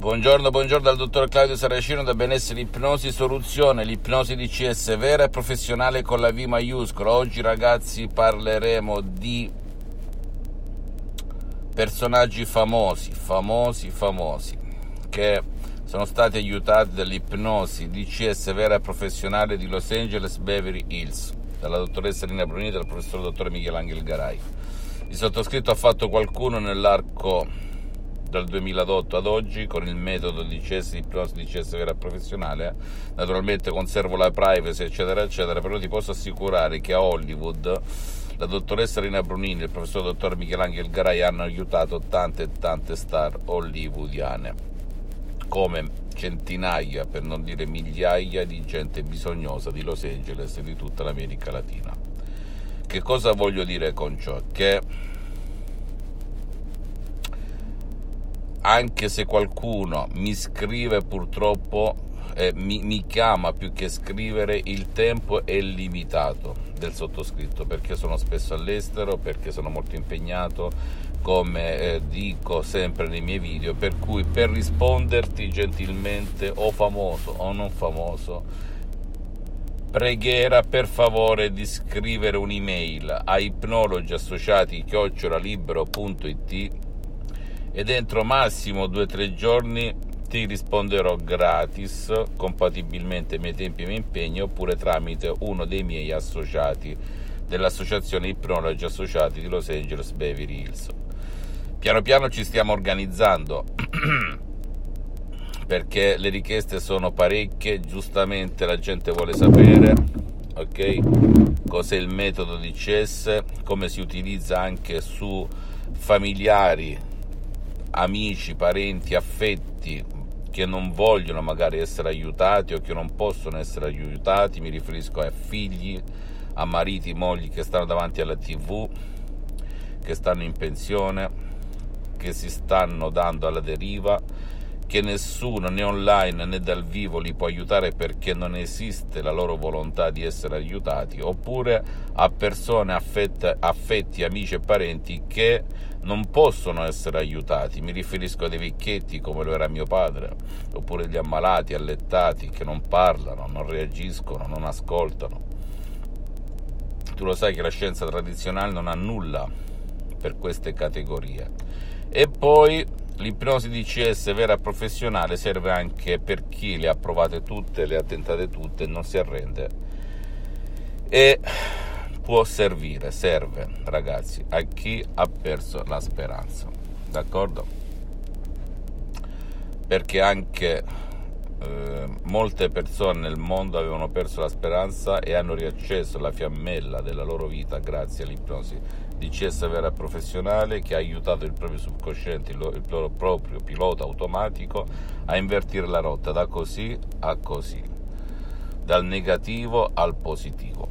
Buongiorno al dottor Claudio Saracino da Benessere Ipnosi Soluzione, l'ipnosi DCS vera e professionale con la V maiuscola. Oggi ragazzi parleremo di personaggi famosi che sono stati aiutati dall'ipnosi DCS vera e professionale di Los Angeles Beverly Hills, dalla dottoressa Rina Brunini e dal professor dottore Michelangelo Garai. Il sottoscritto ha fatto qualcuno nell'arco dal 2008 ad oggi con il metodo DCS, ipnosi DCS vera professionale. Naturalmente conservo la privacy eccetera, però ti posso assicurare che a Hollywood la dottoressa Rina Brunini e il professor dottor Michelangelo Garai hanno aiutato tante star hollywoodiane, come centinaia per non dire migliaia di gente bisognosa di Los Angeles e di tutta l'America Latina. Che cosa voglio dire con ciò? Che anche se qualcuno mi scrive, purtroppo mi chiama più che scrivere, il tempo è limitato del sottoscritto, perché sono spesso all'estero, perché sono molto impegnato, come dico sempre nei miei video, per cui per risponderti gentilmente, o famoso o non famoso, preghiera per favore di scrivere un'email a ipnologiassociati@libero.it e dentro massimo 2-3 giorni ti risponderò gratis, compatibilmente ai miei tempi e ai miei impegni, oppure tramite uno dei miei associati dell'associazione Ipnologi Associati di Los Angeles Beverly Hills. Piano piano ci stiamo organizzando perché le richieste sono parecchie, giustamente la gente vuole sapere, ok, cos'è il metodo DCS, come si utilizza anche su familiari, amici, parenti, affetti che non vogliono magari essere aiutati o che non possono essere aiutati. Mi riferisco a figli, a mariti, mogli che stanno davanti alla TV, che stanno in pensione, che si stanno dando alla deriva, che nessuno né online né dal vivo li può aiutare perché non esiste la loro volontà di essere aiutati, oppure a persone, affetti, amici e parenti che non possono essere aiutati. Mi riferisco a dei vecchietti come lo era mio padre, oppure gli ammalati, allettati, che non parlano, non reagiscono, non ascoltano. Tu lo sai che la scienza tradizionale non ha nulla per queste categorie. E poi l'ipnosi DCS vera professionale serve anche per chi le ha provate tutte, le ha tentate tutte, non si arrende, e può servire, serve ragazzi a chi ha perso la speranza, d'accordo? Perché anche molte persone nel mondo avevano perso la speranza e hanno riacceso la fiammella della loro vita grazie all'ipnosi DCS vera professionale, che ha aiutato il proprio subconsciente, il loro proprio pilota automatico a invertire la rotta da così a così, dal negativo al positivo.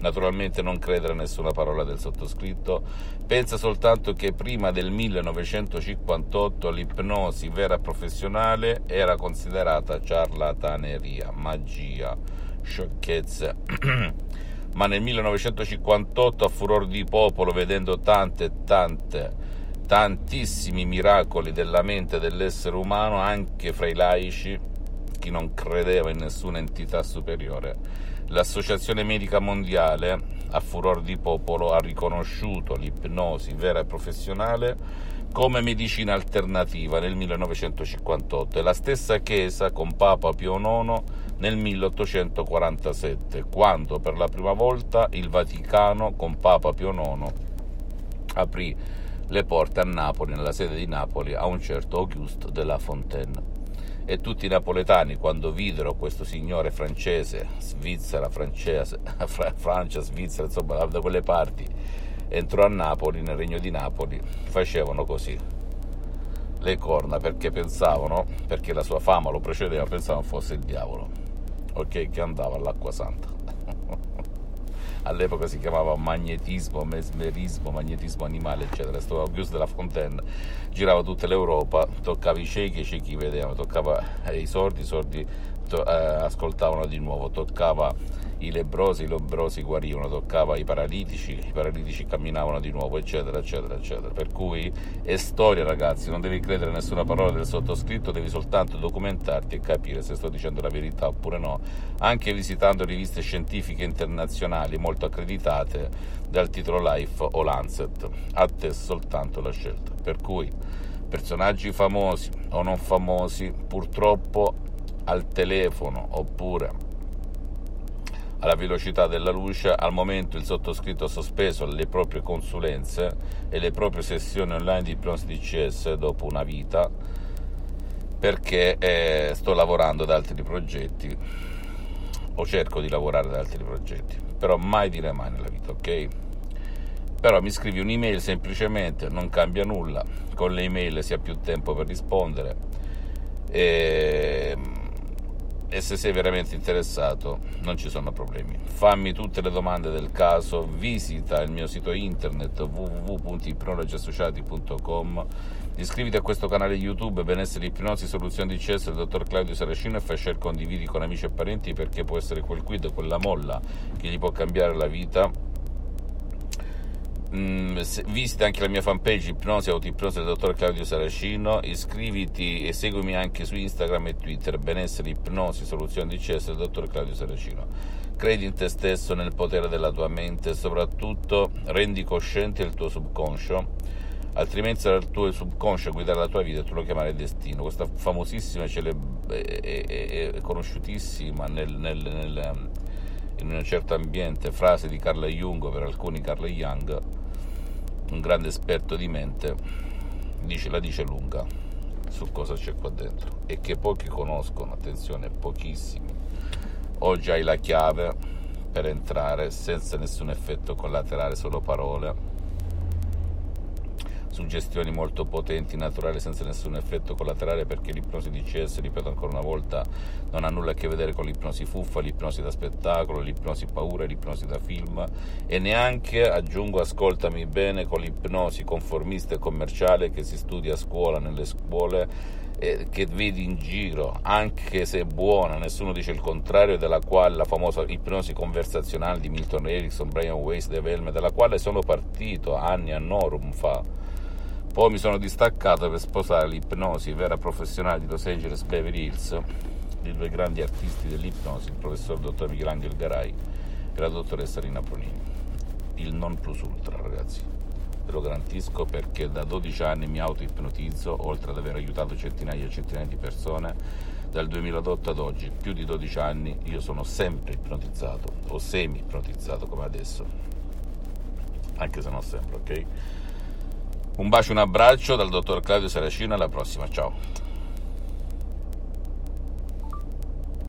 Naturalmente non credere a nessuna parola del sottoscritto, pensa soltanto che prima del 1958 l'ipnosi vera professionale era considerata ciarlataneria, magia, sciocchezza. Ma nel 1958, a furor di popolo, vedendo tantissimi miracoli della mente dell'essere umano, anche fra i laici, chi non credeva in nessuna entità superiore, l'Associazione Medica Mondiale, a furor di popolo, ha riconosciuto l'ipnosi vera e professionale come medicina alternativa nel 1958, e la stessa Chiesa con Papa Pio IX nel 1847, quando per la prima volta il Vaticano con Papa Pio IX aprì le porte a Napoli, nella sede di Napoli, a un certo Auguste Lafontaine. E tutti i napoletani, quando videro questo signore francese, Francia, Svizzera, insomma da quelle parti, entrò a Napoli, nel regno di Napoli, facevano così le corna, perché pensavano, perché la sua fama lo precedeva, pensavano fosse il diavolo, ok, che andava all'acqua santa. All'epoca si chiamava magnetismo, mesmerismo, magnetismo animale, eccetera. Sto Auguste Lafontaine girava tutta l'Europa, toccava i ciechi vedevano, toccava i sordi ascoltavano di nuovo, toccava i lebbrosi guarivano, toccava i paralitici camminavano di nuovo, eccetera eccetera eccetera. Per cui è storia, ragazzi, non devi credere a nessuna parola del sottoscritto, devi soltanto documentarti e capire se sto dicendo la verità oppure no, anche visitando riviste scientifiche internazionali molto accreditate dal titolo Life o Lancet. A te soltanto la scelta. Per cui personaggi famosi o non famosi, purtroppo al telefono oppure alla velocità della luce, al momento il sottoscritto ha sospeso le proprie consulenze e le proprie sessioni online di ipnosi DCS dopo una vita, perché sto lavorando ad altri progetti, o cerco di lavorare ad altri progetti, però mai dire mai nella vita, ok? Però mi scrivi un'email semplicemente, non cambia nulla, con le email si ha più tempo per rispondere e se sei veramente interessato non ci sono problemi. Fammi tutte le domande del caso, visita il mio sito internet www.ipnologiassociati.com, iscriviti a questo canale YouTube Benessere Ipnosi Soluzione DCS del dottor Claudio Saracino e fai share, condividi con amici e parenti, perché può essere quel quid, quella molla che gli può cambiare la vita. Visita anche la mia fanpage Ipnosi Autoipnosi del dottor Claudio Saracino, iscriviti e seguimi anche su Instagram e Twitter Benessere Ipnosi Soluzione DCS del dottor Claudio Saracino. Credi in te stesso, nel potere della tua mente e soprattutto rendi cosciente il tuo subconscio, altrimenti sarà il tuo subconscio a guidare la tua vita e tu lo chiamare destino. Questa famosissima e conosciutissima in un certo ambiente frase di Carl Jung, per alcuni Carl Jung, un grande esperto di mente, la dice lunga su cosa c'è qua dentro e che pochi conoscono, attenzione, pochissimi. Oggi hai la chiave per entrare senza nessun effetto collaterale, solo parole, suggestioni molto potenti, naturali, senza nessun effetto collaterale, perché l'ipnosi DCS, ripeto ancora una volta, non ha nulla a che vedere con l'ipnosi fuffa, l'ipnosi da spettacolo, l'ipnosi paura, l'ipnosi da film e neanche, aggiungo, ascoltami bene, con l'ipnosi conformista e commerciale che si studia a scuola, nelle scuole, che vedi in giro, anche se è buona, nessuno dice il contrario, della quale la famosa ipnosi conversazionale di Milton Erickson, Brian Weiss, De Velma, dalla quale sono partito anni a Norum fa. Poi mi sono distaccato per sposare l'ipnosi vera professionale di Los Angeles Beverly Hills, dei due grandi artisti dell'ipnosi, il professor dottor Michelangelo Garai e la dottoressa Rina Brunini. Il non plus ultra, ragazzi, ve lo garantisco, perché da 12 anni mi autoipnotizzo, oltre ad aver aiutato centinaia e centinaia di persone, dal 2008 ad oggi, più di 12 anni, io sono sempre ipnotizzato, o semi-ipnotizzato come adesso, anche se non sempre, ok? Un bacio, un abbraccio dal dottor Claudio Saracino, alla prossima, ciao!